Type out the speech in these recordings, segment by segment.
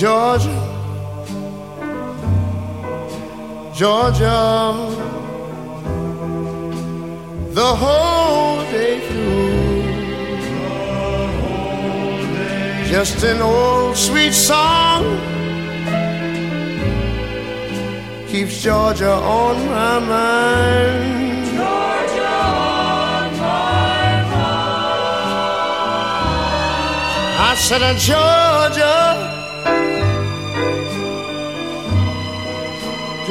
Georgia, Georgia, the whole day through. Just an old sweet song keeps Georgia on my mind. Georgia on my mind. I said, Georgia,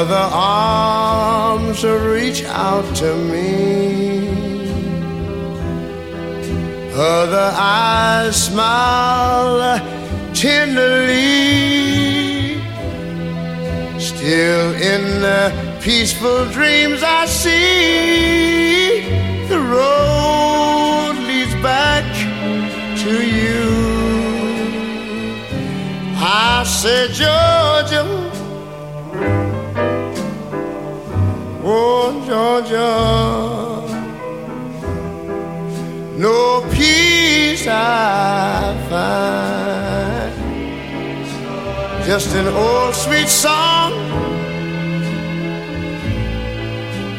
Other arms reach out to me, other eyes smile tenderly. Still in the peaceful dreams I see, the road leads back to you. I said, Georgia, oh Georgia, no peace I find, just an old sweet song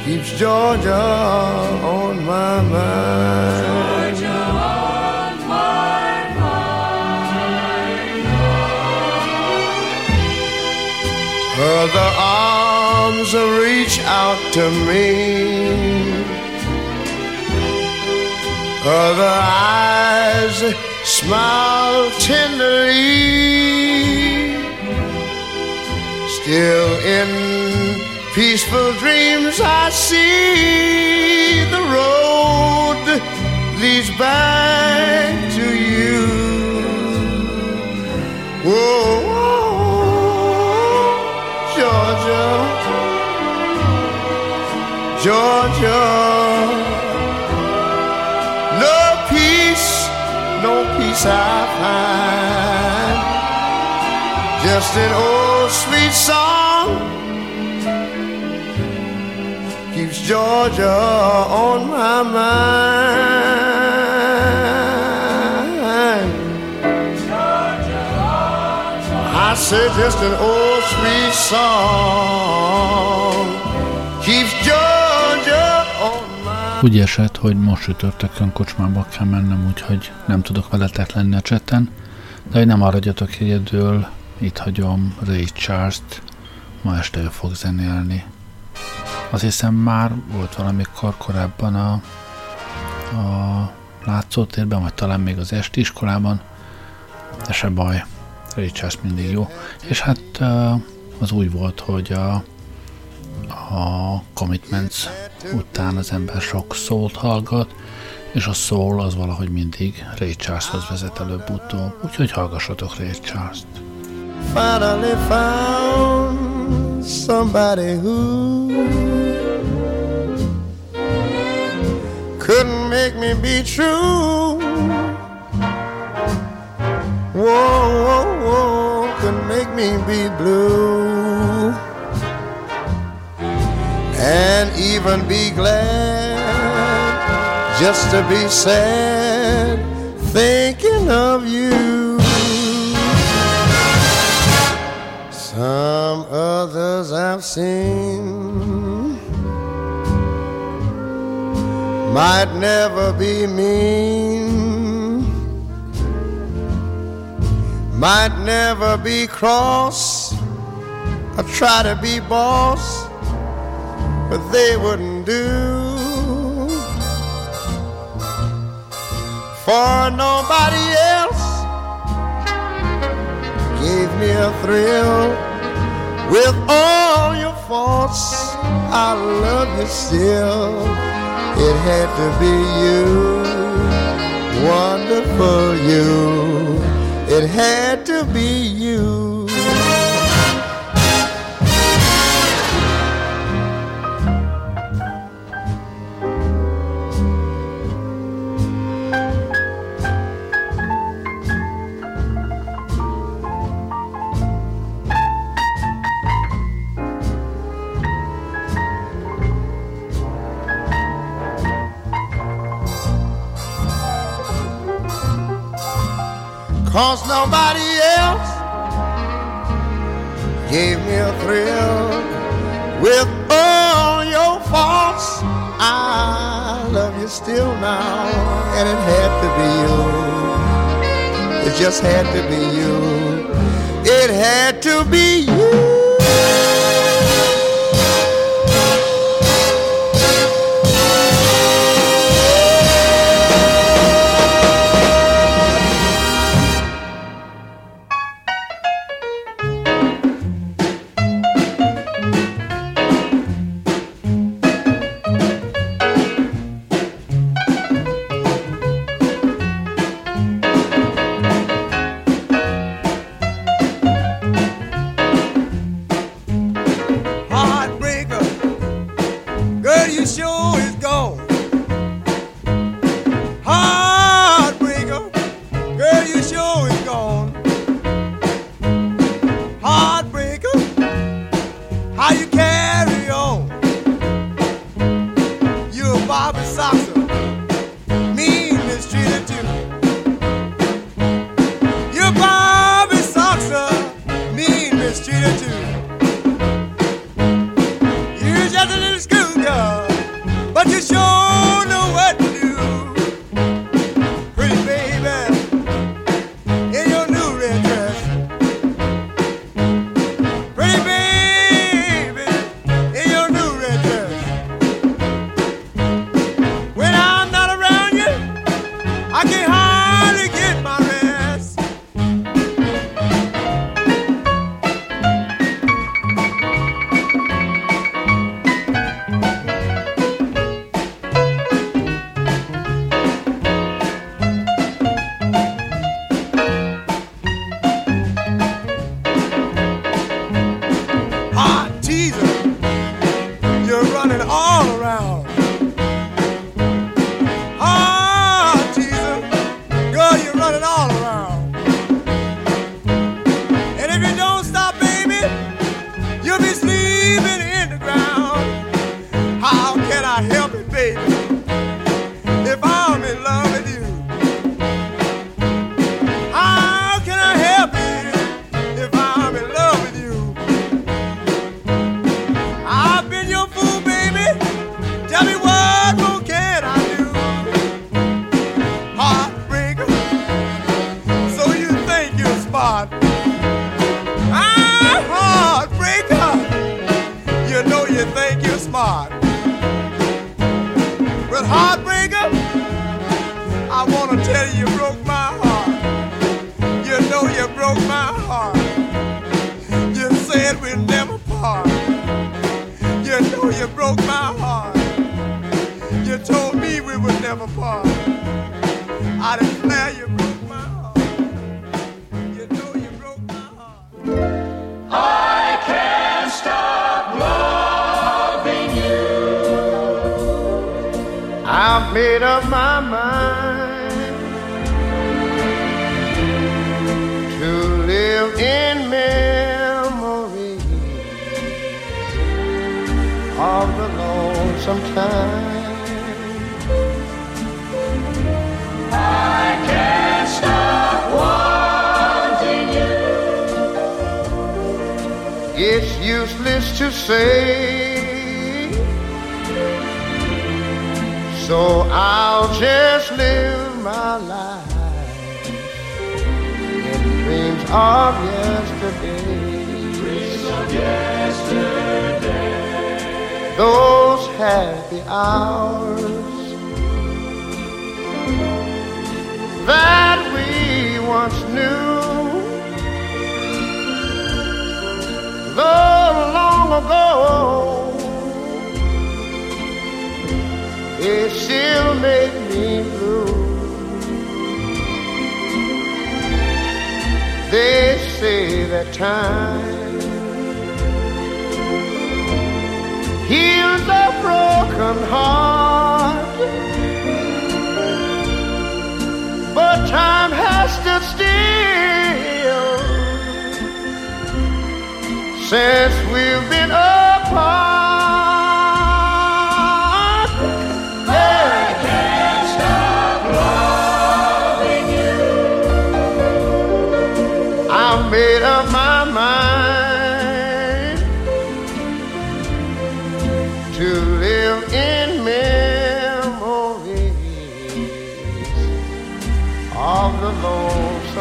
keeps Georgia on my mind. Georgia on my mind. Other arms reach out to me, other eyes smile tenderly. Still in peaceful dreams I see the road leads back to you. Oh, Georgia, Georgia, no peace I find, just an old sweet song keeps Georgia on my mind. Georgia on my mind. I said just an old sweet song keeps Georgia on my mind. Úgy esett, hogy most sütörtökön kocsmába kell mennem, úgyhogy nem tudok veletek lenni a cseten, de hogy nem maradjatok egyedül, itt hagyom Ray Charles-t, ma este ő fog zenélni. Azt hiszem már volt valamikor korábban a látszótérben, vagy talán még az esti iskolában, de se baj, Ray Charles mindig jó. És hát az úgy volt, hogy a Commitments után az ember sok szót hallgat, és a soul az valahogy mindig Ray Charleshoz vezet előbb-utóbb, úgyhogy hallgassatok Ray Charlest. Finally found somebody who couldn't make me be true. Whoa, whoa, whoa, couldn't make me be blue. And even be glad just to be sad thinking of you. Some others I've seen might never be mean, might never be cross or try to be boss, but they wouldn't do, for nobody else gave me a thrill. With all your faults, I love you still. It had to be you, wonderful you. It had to be you. 'cause nobody else gave me a thrill. With all your faults, I love you still now, and it had to be you. It just had to be you. It had to be you.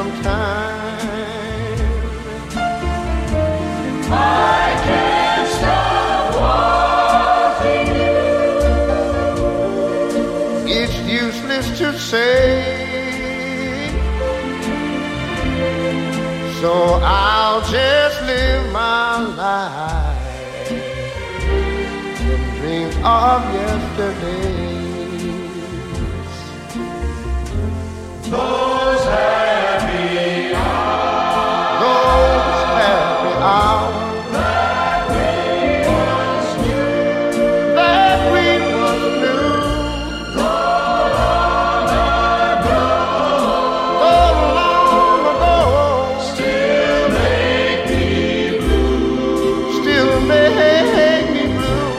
sometime. I can't stop wanting you. It's useless to say, so I'll just live my life. Them dreams of yesterday. Those happy hours that we once knew, long ago, still make me blue, still make me blue.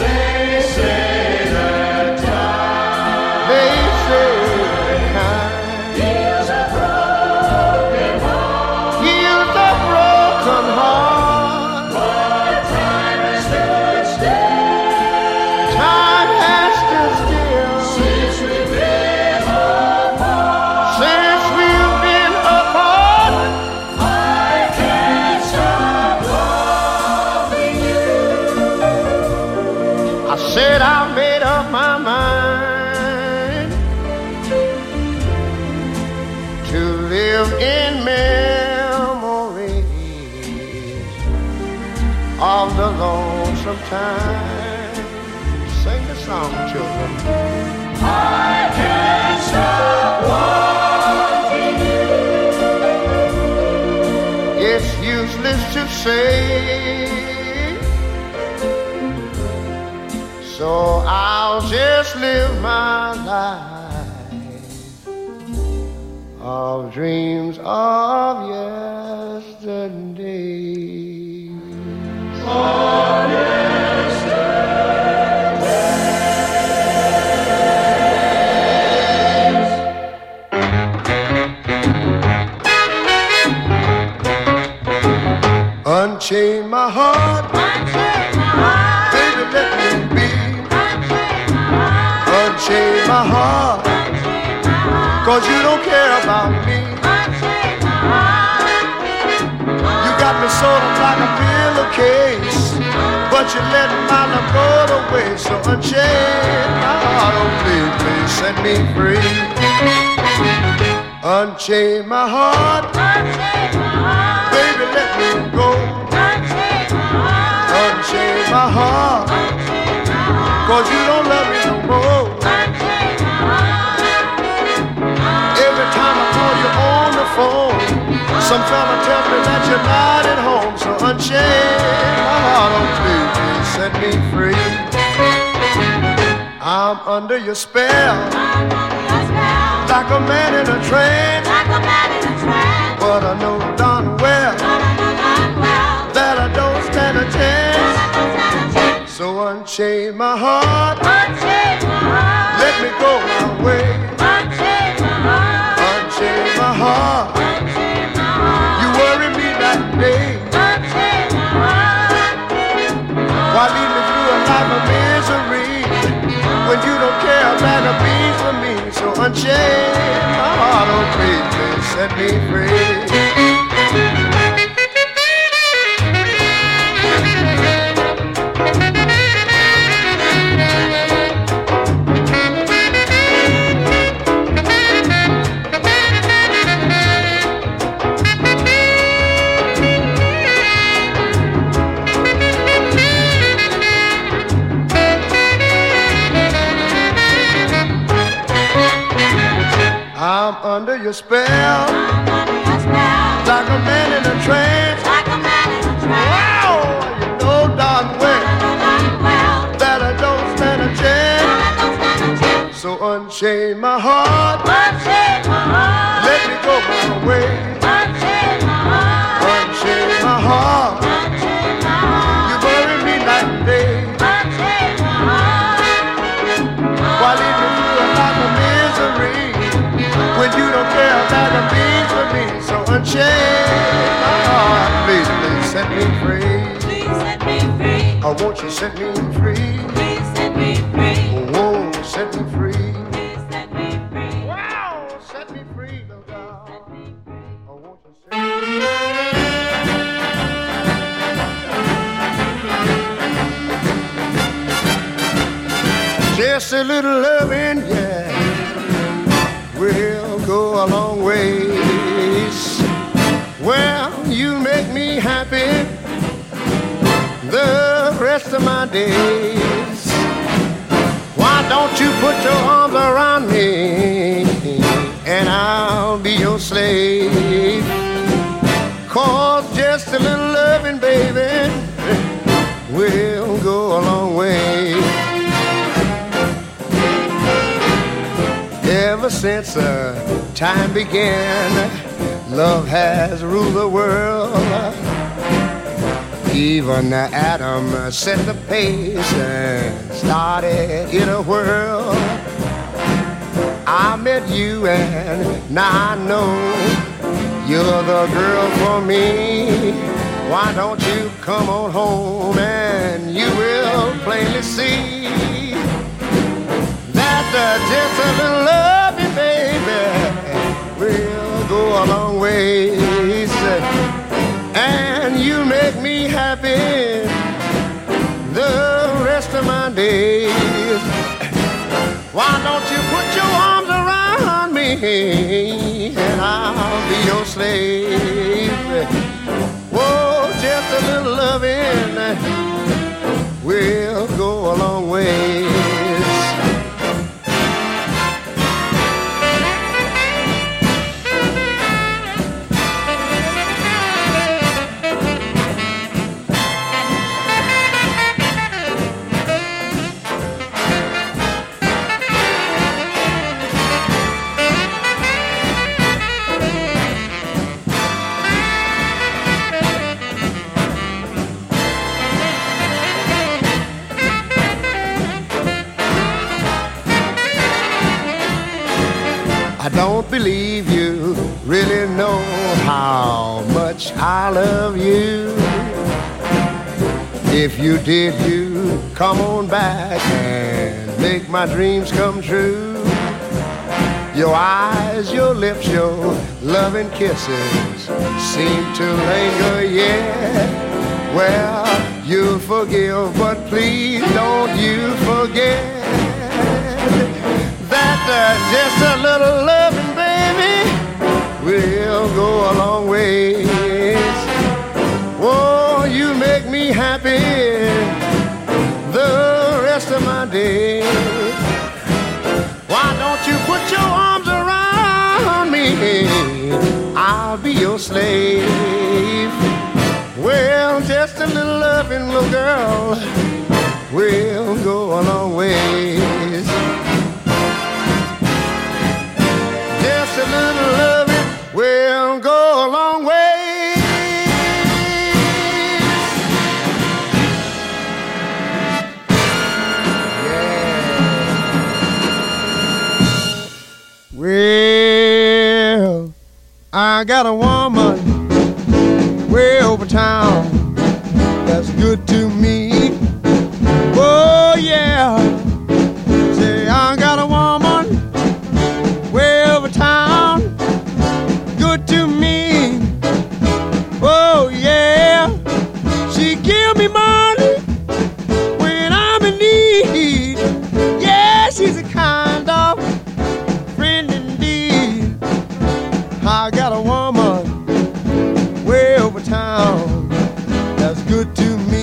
They say that time, they say that time. Said I made up my mind to live in memories of the lonesome time. Sing the song, children. I can't stop wanting you. It's useless to say, so I'll just live my life of dreams of yesterday. Oh, yesterday. Unchain my heart, unchain my heart, baby, let me be. Unchain my heart, cause you don't care about me. You got me sort of like a pillowcase, but you let my love go to waste. So unchain my heart, oh please, please set me free. Unchain my heart, baby, let me go. Unchain my heart, cause you don't love me no more. Every time I call you on the phone, some fella tell me that you're not at home. So unchain my heart, oh please, please set me free. I'm under your spell, like a man in a train, but I know darn well that I don't stand a chance. So unchain my heart, let me go my way. Unchain my heart, you worry me that day. Why lead me through a life of misery when you don't care about a beat for me? So unchain my heart, oh please, please set me free. Under your spell, like a man in a trance. Wow, you know darn well that I don't stand a chance. So unchain my heart, let me go my way. Unchain my heart, you bury me night and day. Why leave me through a life of misery when you don't care about a thing for me? So unchain my heart, please, please set me free. Please set me free. I want you to set me free. Please set me free. Oh, oh, set me free. Please set me free. Wow, set me free, little girl. Just a little loving, yeah, will go a long ways. Well, you make me happy the rest of my days. Why don't you put your arms around me and I'll be your slave? 'Cause just a little loving, baby, will go a long way. Ever since time began, love has ruled the world. Even Adam set the pace and started in a whirl. I met you and now I know you're the girl for me. Why don't you come on home and you will plainly see that just a little loving, baby, will go a long ways. And you make me happy the rest of my days. Why don't you put your arms around me and I'll be your slave? Whoa, just a little loving will go a long way. Don't believe you really know how much I love you. If you did, you come on back and make my dreams come true. Your eyes, your lips, your loving kisses seem to linger yet. Well, you forgive, but please don't you forget that just a little loving, baby, will go a long ways. Oh, you make me happy the rest of my days. Why don't you put your arms around me? I'll be your slave. Well, just a little loving, little girl, will go a long ways. A little loving will go a long way. Yeah. Well, I got a woman way over town that's good to me. Oh yeah, say I got a woman way over town to me. Oh yeah, she give me money when I'm in need. Yeah, she's a kind of friend indeed. I got a woman way over town that's good to me.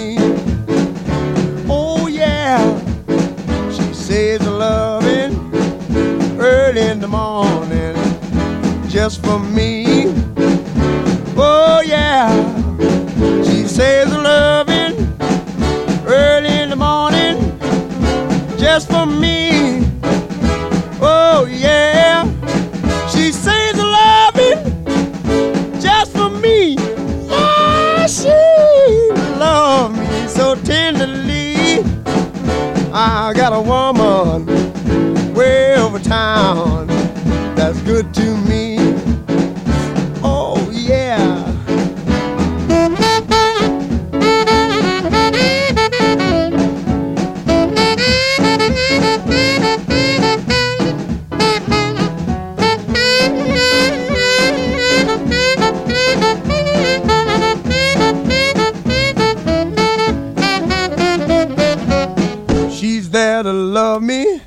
Oh yeah, she says loving early in the morning just for me. Oh yeah, she says loving early in the morning just for me. Oh yeah, she says loving just for me. Yeah, she loves me so tenderly. I got a woman way over town that's good to me. She's there to love me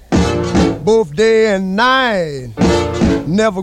and nine. Never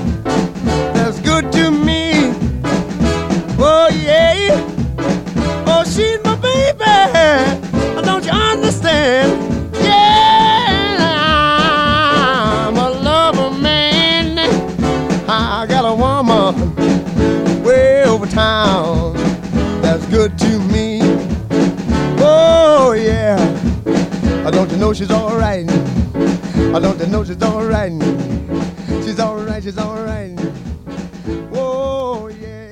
that's good to me. Oh, yeah. Oh, she's my baby. Don't you understand? Town that's good to me. Oh yeah, I don't know she's all right. I don't know she's all right. She's all right. She's all right. Oh yeah.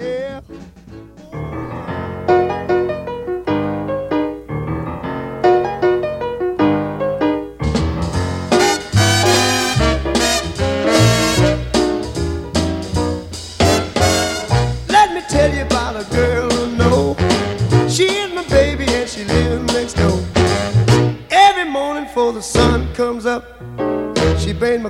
The sun comes up, she brings my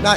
Now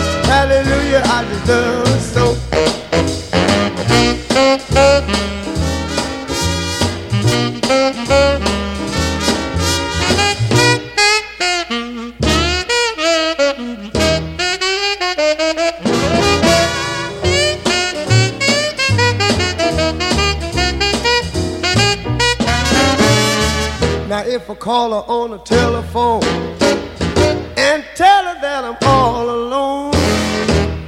hallelujah, I just love her so. Now if I call her on the telephone and tell her that I'm all alone,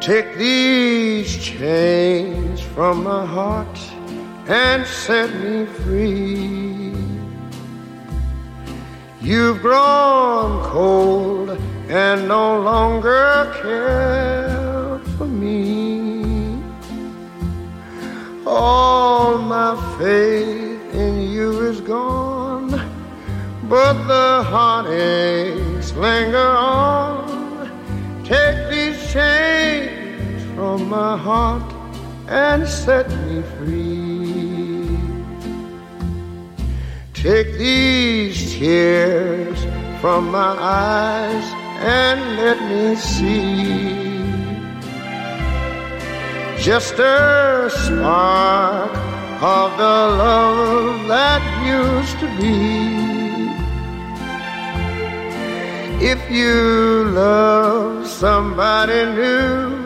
Take these chains from my heart and set me free. You've grown cold and no longer care for me. All my faith in you is gone, but the heartaches linger on. Take these chains from my heart and set me free. Take these tears from my eyes and let me see just a spark of the love that used to be. If you love somebody new,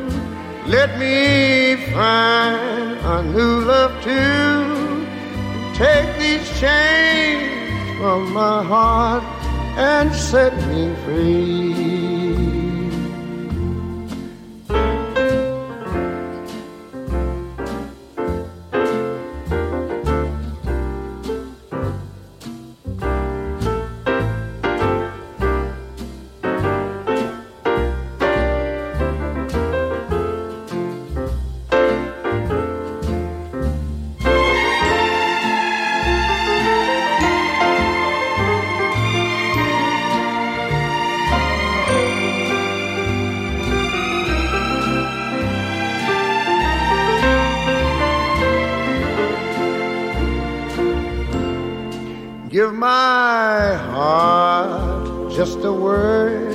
let me find a new love too. Take these chains from my heart and set me free. Give my heart just a word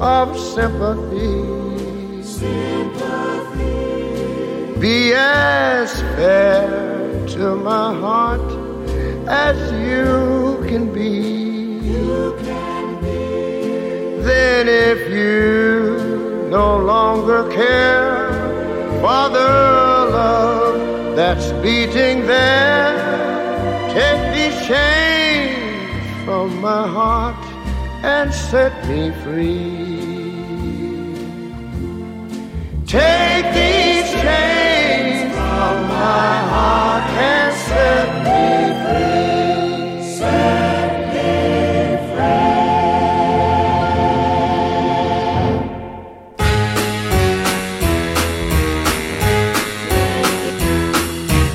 of sympathy. Sympathy. Be as fair to my heart as you can be. You can be. Then if you no longer care for the love that's beating there, take these chains from my heart and set me free. Take these chains from my heart and set me free. Set me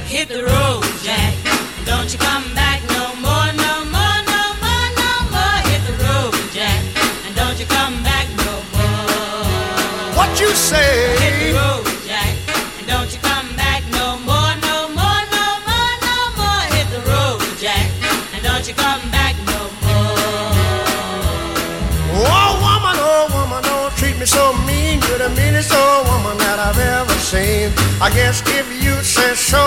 free. Hit the road, Jack. Don't you come back. You say hit the road, Jack, and don't you come back no more, no more, no more, no more. Hit the road, Jack, and don't you come back no more. Oh woman, don't treat me so mean. You're the meanest old woman that I've ever seen. I guess if you say so,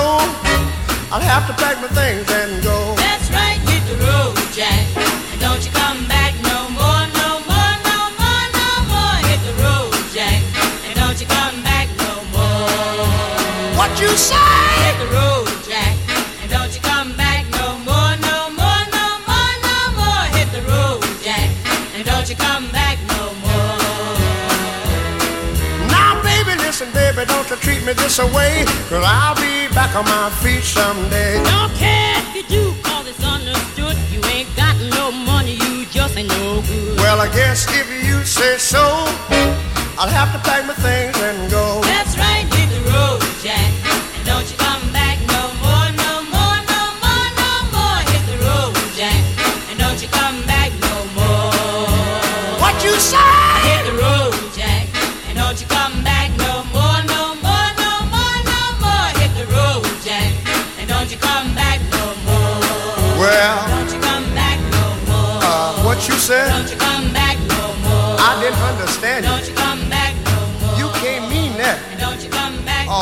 I'll have to pack my things and go. That's right, hit the road, Jack, and don't you come back no more, no more, no more, no more. Hit the road, Jack. Don't you come back no more. What you say? Hit the road, Jack, and don't you come back no more, no more, no more, no more. Hit the road, Jack, and don't you come back no more. Now, baby, listen, baby, don't you treat me this away, 'cause I'll be back on my feet someday. Don't care if you do, 'cause it's understood. You ain't got no money, you just ain't no good. Well, I guess if you say so, I'll have to pack my things and go. That's right, hit the road, Jack, and don't you come back no more, no more, no more, no more. Hit the road, Jack, and don't you come back no more. What you say? Hit the road, Jack, and don't you come back no more, no more, no more, no more. Hit the road, Jack, and don't you come back no more. Well, don't you come back no more. What you said? Don't you come back no more. I didn't understand you. Don't you come back no more. You can't mean that. And don't you come back no more.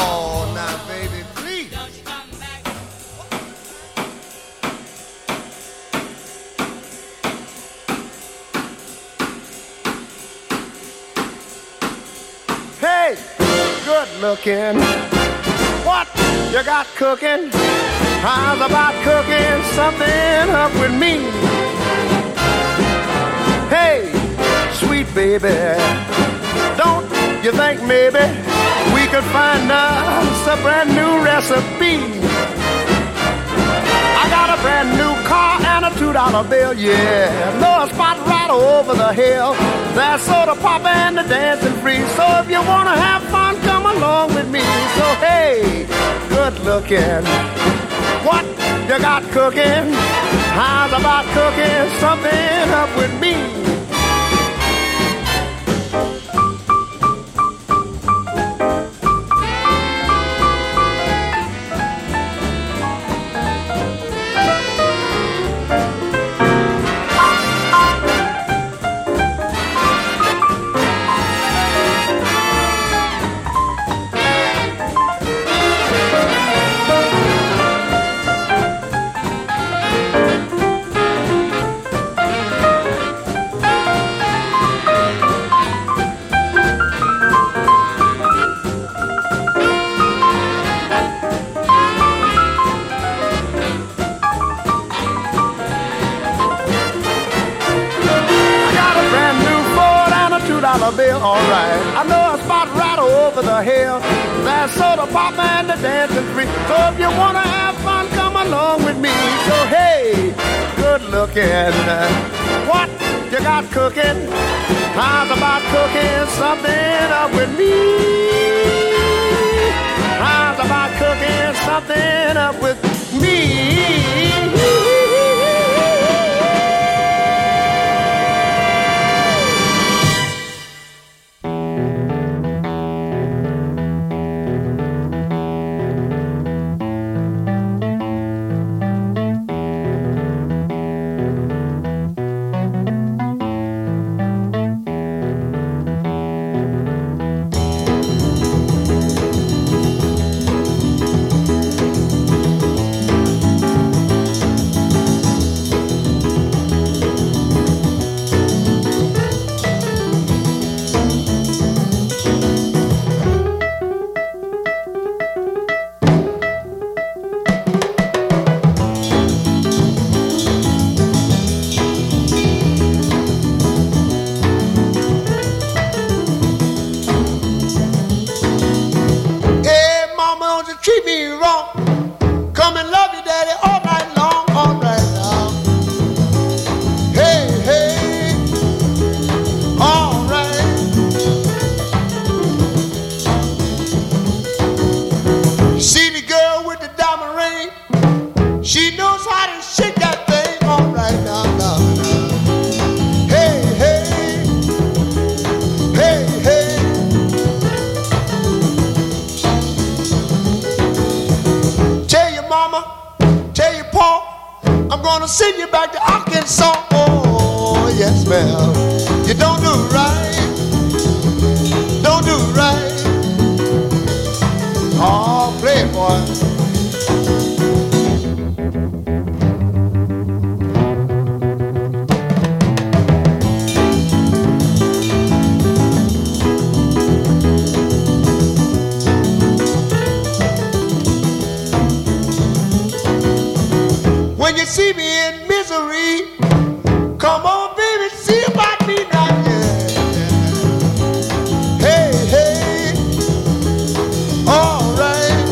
Oh, now, baby, please. Don't you come back. Hey, good looking. What you got cooking? How's about cooking something up with me? Hey, sweet baby, don't you think maybe we could find us a brand new recipe? I got a brand new car and a $2 bill, yeah. Know a spot right over the hill. There's soda pop and the dancing free. So if you wanna have fun, come along with me. So hey, good looking, what you got cooking? How's about cooking something up with me? Alright, I know a spot right over the hill. There's soda pop and the dancing free. So if you wanna have fun, come along with me. So hey, good looking, what you got cooking? How's about cooking something up with me? How's about cooking something up with me? gonna send you back to Arkansas. Oh, yes, ma'am. You don't do right. Don't do right. Oh, play it, boy. When you see me in misery, come on, baby, see about me now. Yeah. Hey, hey, all right.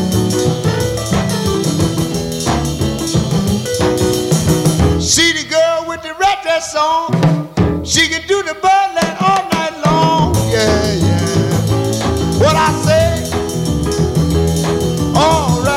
See the girl with the red dress on, she can do the burlap all night long. Yeah, yeah. What I say? All right.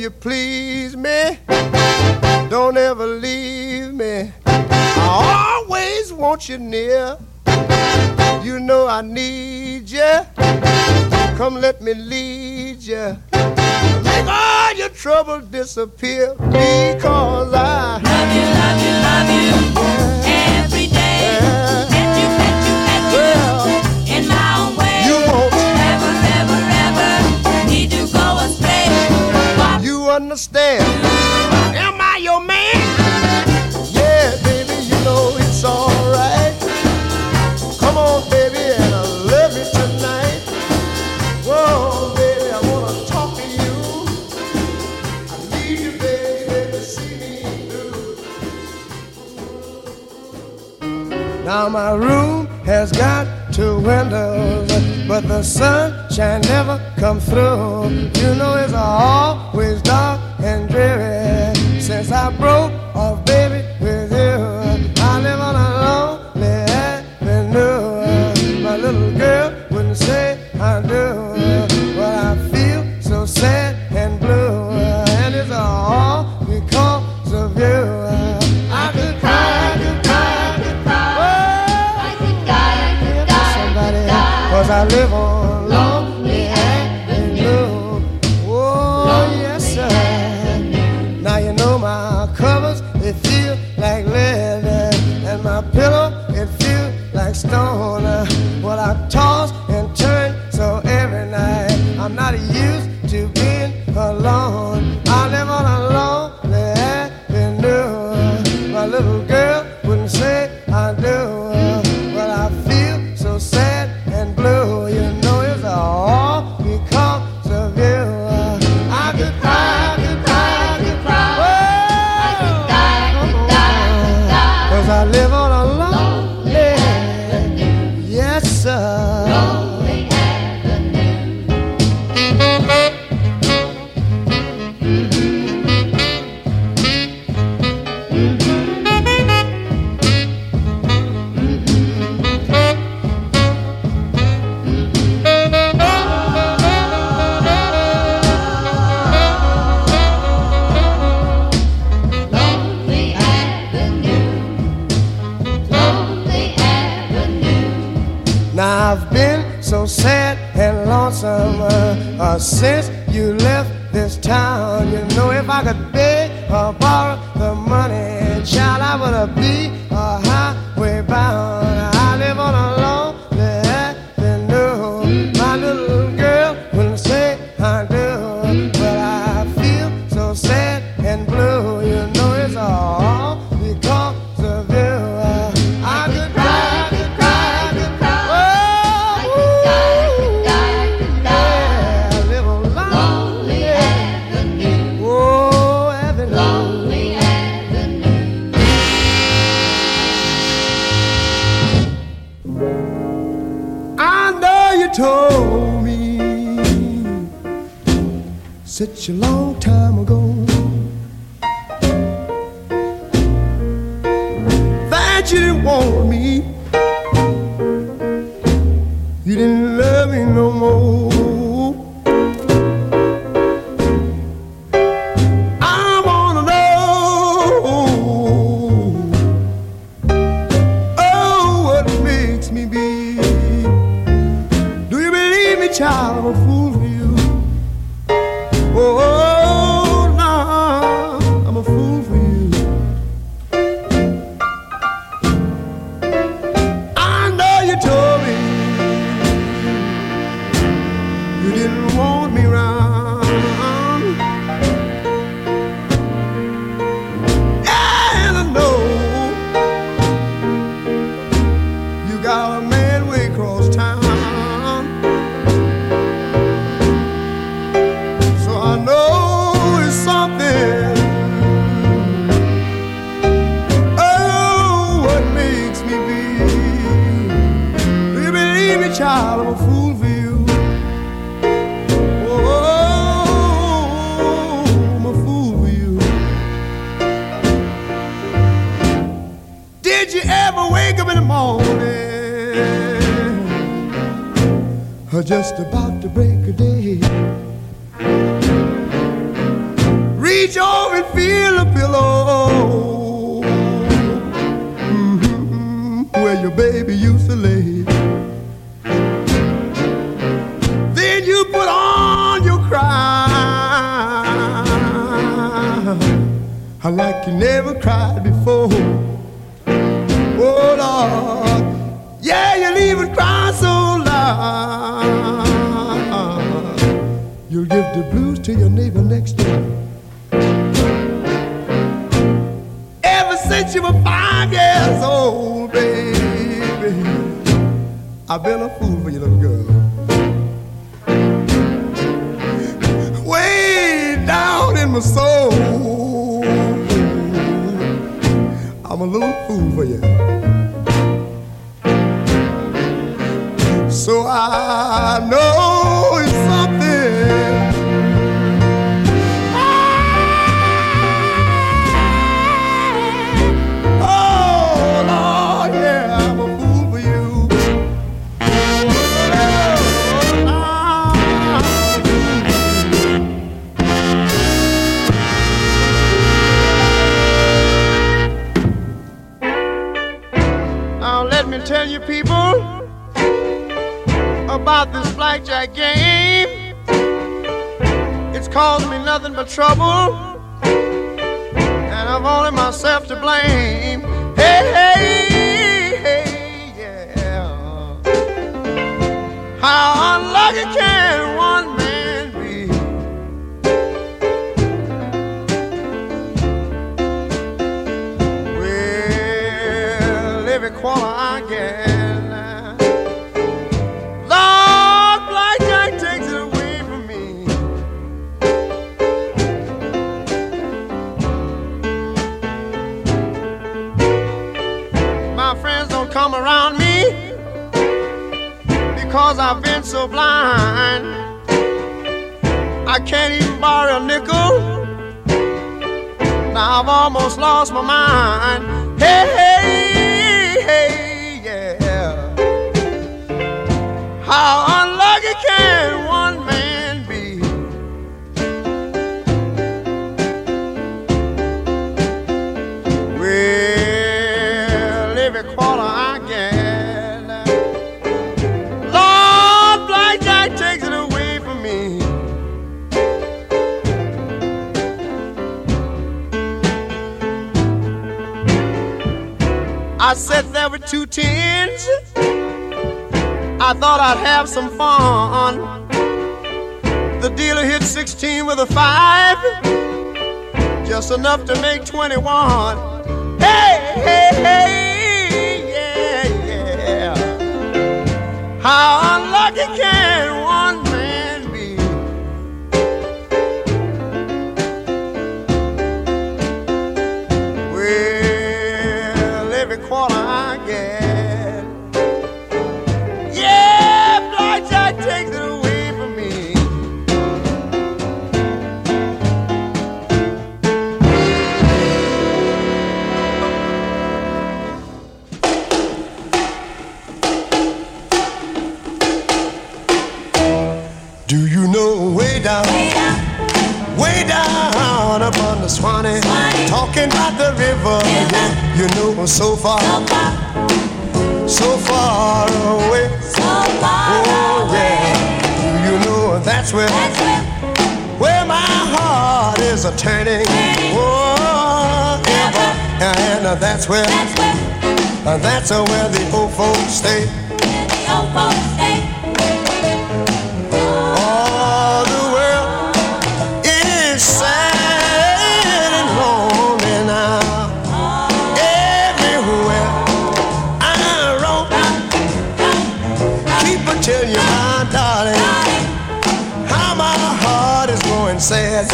you please me. Don't ever leave me. I always want you near. You know I need you. Come let me lead you. Make all your troubles disappear. Because I love you, love you, love you. Understand? Am I your man? Yeah, baby, you know it's alright. Come on, baby, and I love you tonight. Whoa, baby, I wanna talk to you. I need you, baby, to see me through. Now my room has got two windows, but the sunshine never comes through. You know it's always dark and dreary since I broke off, baby, with you. I live on a lonely avenue. My little girl wouldn't say I do, but I feel so sad and blue, and it's all because of you. I live on Lonely Avenue. Oh, yes, sir. Now you know my covers, they feel like lead, and my pillow, it feels like stone. Well, I toss and turn, so every night I'm not used to being alone. I live on a Lonely Avenue. My little girl wouldn't say I do. Since you left this town, you know if I could beg or borrow the money, child, I would have been a highway bound. I live on a lonely avenue. My little girl wouldn't say I do, but I feel so sad and blue. You know it's all because of you. I could cry, I could cry, I could cry. Told me such a long time ago that you didn't want me, you didn't love me no more. I wanna know, oh, what makes me be. Child, I'm a fool for you. Oh, no, I'm a fool for you. I know you told me you didn't want me round, and I know you got a man way across town. Child, I'm a fool for you. Oh, I'm a fool for you. Did you ever wake up in the morning, or just about to break a day, reach over and feel a pillow where your baby used to lay. Then you put on your crown like you never cried before. Oh Lord, yeah, you'll even cry so loud you'll give the blues to your neighbor next door. Ever since you were 5 years old, baby, I've been a fool for you, little girl. Way down in my soul, I'm a little fool for you. So I know it's something. Tell you people about this blackjack game. It's caused me nothing but trouble, and I'm only myself to blame. Hey, hey, hey, yeah. How unlucky can one man be? Well, every quarter I get, Lord, blackjack takes it away from me. My friends don't come around me because I've been so blind. I can't even borrow a nickel. Now I've almost lost my mind. Hey, hey, hey. How unlucky can one man be? Well, every quarter I get, Lord, blackjack takes it away from me. I sat there with 2 tens. I thought I'd have some fun. The dealer hit 16 with a 5, just enough to make 21. Hey, hey, hey, yeah, yeah. How unlucky can one man be? Well, every quarter I get, takes it away from me. Do you know way down, way down, way down up on the Swanee, talking about the river, river. You know so far, so far, so far away, so far away. That's where, where my heart is a turning. Oh, ever. And that's where, that's where the old folks stay. All the world is sad and lonely now. Everywhere I roam, keep on telling you, my darling, sad,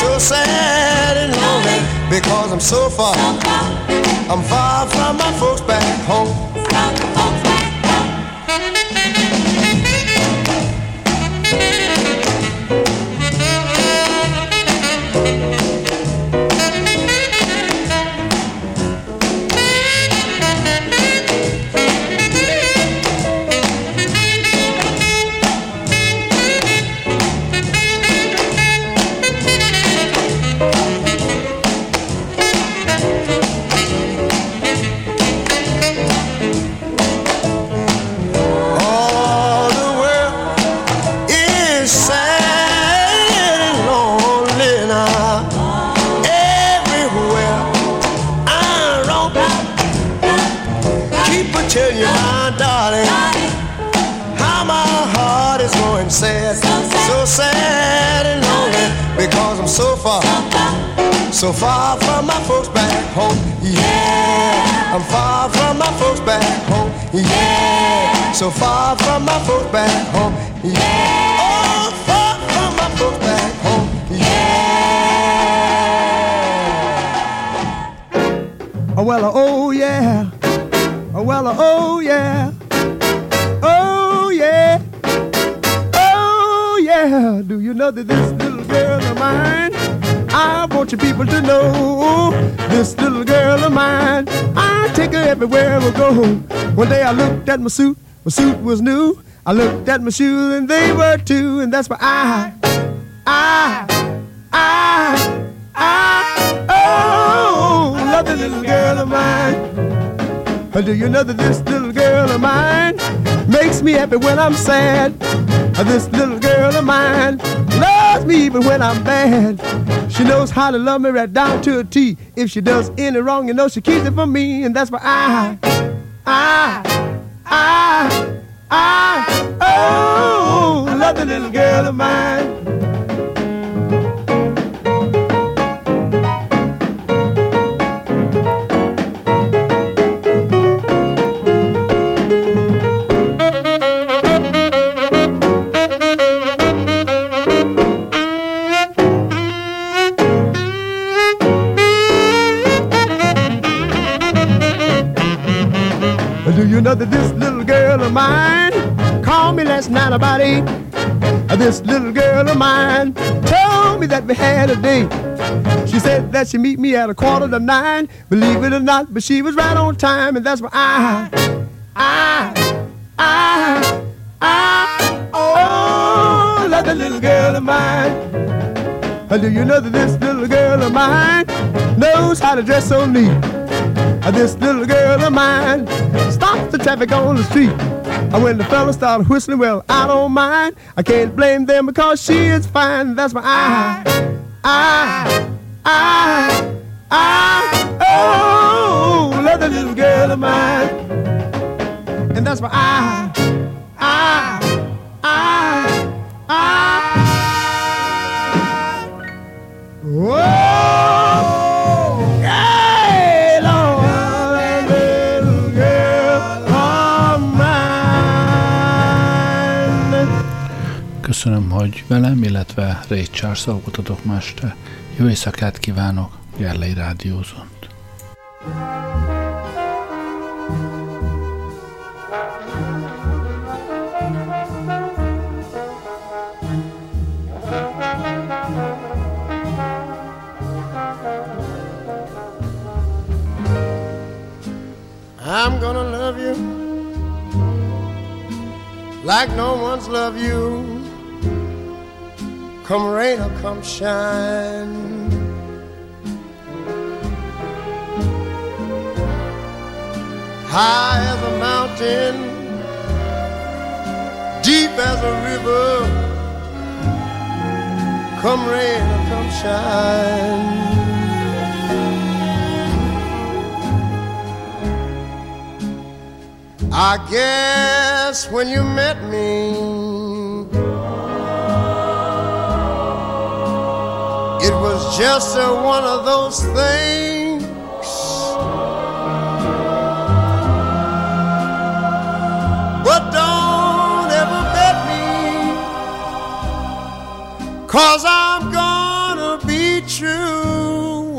so sad and lonely, because I'm so far, I'm far from my folks back home. come so far from my folks back home. Yeah, I'm far from my folks back home. Yeah, so far from my folks back home. Yeah, oh, far from my folks back home. Yeah. Oh well, oh yeah. Oh well, oh yeah. Oh yeah. Oh yeah. Do you know that this little girl of mine? I want you people to know this little girl of mine. I take her everywhere I go. One day I looked at my suit was new. I looked at my shoes and they were too. And that's why I oh, love the little girl of mine. Do you know that this little girl of mine makes me happy when I'm sad? This little girl of mine loves me even when I'm bad. She knows how to love me right down to a T. If she does any wrong, you know she keeps it from me. And that's why I oh, I love the little girl of mine. Do you know that this little girl of mine called me last night about 8? This little girl of mine told me that we had a date. She said that she'd meet me at 8:45. Believe it or not, but she was right on time. And that's why I oh, love that little girl of mine. Do you know that this little girl of mine knows how to dress so neat? This little girl of mine stops the traffic on the street. And when the fellas start whistling, well, I don't mind. I can't blame them because she is fine. That's why I oh, love the little girl of mine. And that's why I whoa. Köszönöm, hogy velem, illetve Ray Charles alkotatok ma este. Jó éjszakát kívánok, Gerlei rádiózont. I'm gonna love you like no one's loved you. Come rain or come shine, high as a mountain, deep as a river, come rain or come shine. I guess when you met me, it was just one of those things. But don't ever bet me, 'cause I'm gonna be true.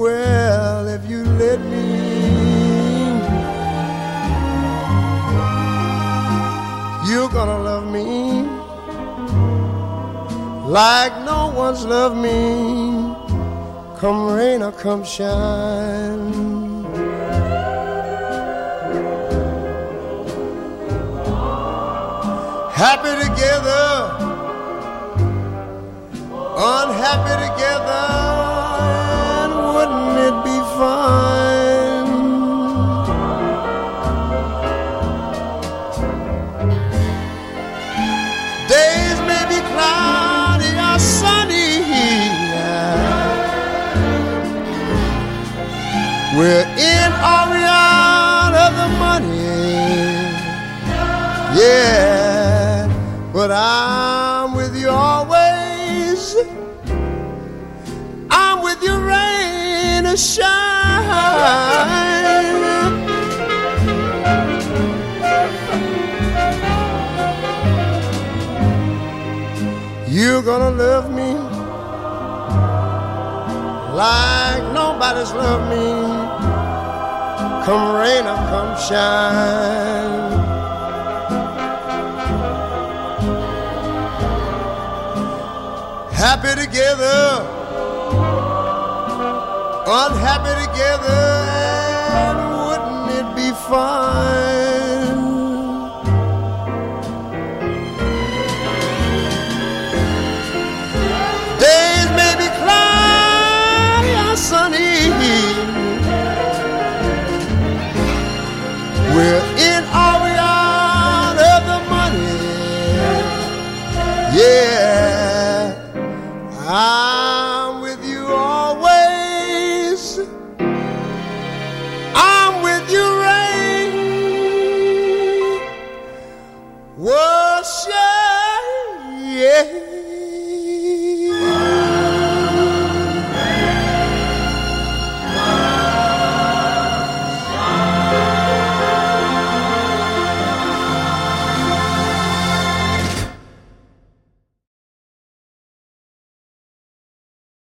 Well, if you let me, you're gonna love me like no one's loved me. Come rain or come shine. Happy together, unhappy together, and wouldn't it be fine? Days may be cloudy or sunny, we're in or we're out of the money, yeah, but I'm with you always, to shine. You're gonna love me like nobody's loved me. Come rain or come shine. Happy together, unhappy together, and wouldn't it be fine? Days may be cloudy or sunny. We're in or we're out of the money. Yeah.